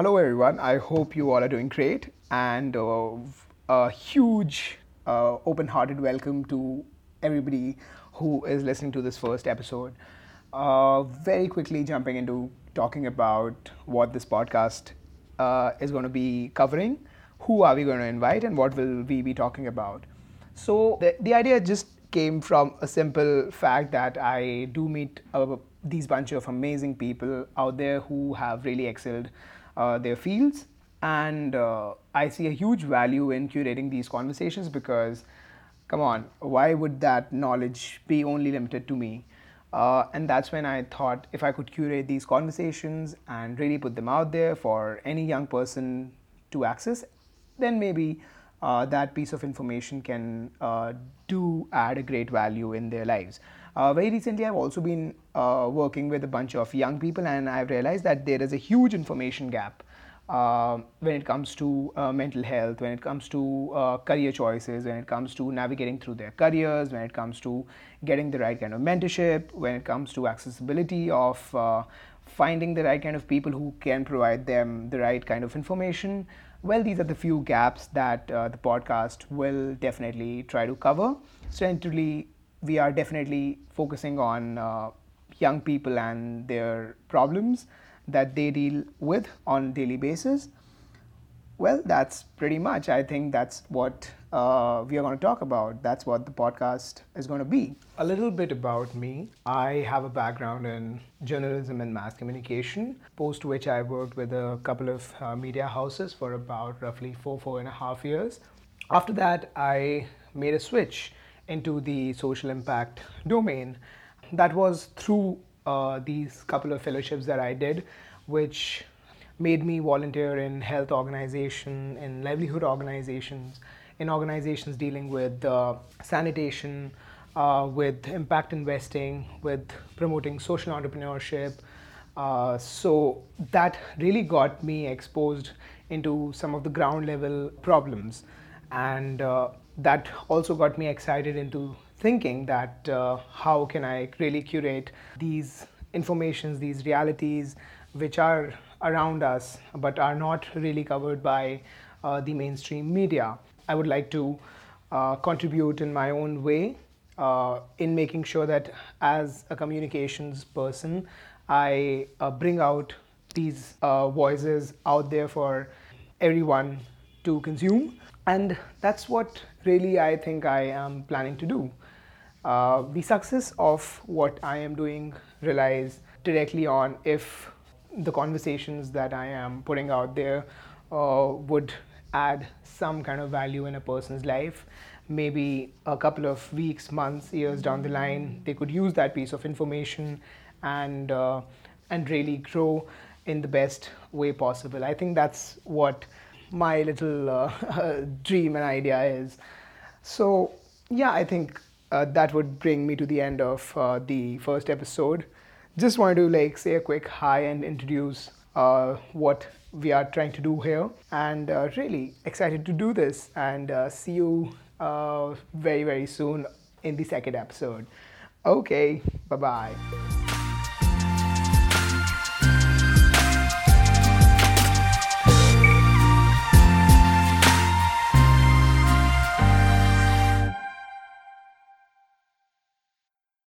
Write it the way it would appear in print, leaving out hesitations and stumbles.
Hello everyone, I hope you all are doing great, and a huge open-hearted welcome to everybody who is listening to this first episode. Very quickly jumping into talking about what this podcast is going to be covering, who are we going to invite, and what will we be talking about. So the idea just came from a simple fact that I do meet these bunch of amazing people out there who have really excelled their fields, and I see a huge value in curating these conversations because, come on, why would that knowledge be only limited to me? And that's when I thought if I could curate these conversations and really put them out there for any young person to access, then maybe that piece of information can do add a great value in their lives. Very recently, I've also been working with a bunch of young people, and I've realized that there is a huge information gap when it comes to mental health, when it comes to career choices, when it comes to navigating through their careers, when it comes to getting the right kind of mentorship, when it comes to accessibility of finding the right kind of people who can provide them the right kind of information. Well, these are the few gaps that the podcast will definitely try to cover. Centrally, we are definitely focusing on young people and their problems that they deal with on a daily basis. Well, that's pretty much, I think that's what we are going to talk about. That's what the podcast is going to be. A little bit about me. I have a background in journalism and mass communication, post which I worked with a couple of media houses for about roughly four and a half years. After that, I made a switch into the social impact domain. That was through these couple of fellowships that I did, which made me volunteer in health organizations, in livelihood organizations, in organizations dealing with sanitation, with impact investing, with promoting social entrepreneurship. So that really got me exposed into some of the ground level problems, and that also got me excited into thinking that how can I really curate these informations, these realities which are around us but are not really covered by the mainstream media. I would like to contribute in my own way in making sure that as a communications person, I bring out these voices out there for everyone to consume. And that's what really I think I am planning to do. The success of what I am doing relies directly on if the conversations that I am putting out there would add some kind of value in a person's life. Maybe a couple of weeks, months, years down the line, they could use that piece of information and really grow in the best way possible. I think that's what my little dream and idea is. So yeah, I think that would bring me to the end of the first episode. Just wanted to say a quick hi and introduce what we are trying to do here, and really excited to do this, and see you very, very soon in the second episode. Okay, bye-bye.